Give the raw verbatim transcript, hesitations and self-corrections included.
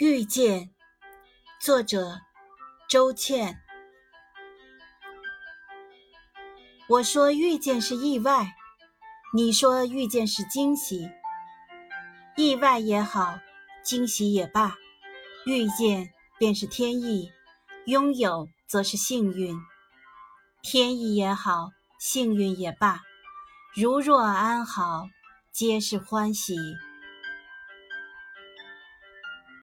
遇见，作者周倩。我说遇见是意外，你说遇见是惊喜。意外也好，惊喜也罢，遇见便是天意，拥有则是幸运。天意也好，幸运也罢，如若安好，皆是欢喜。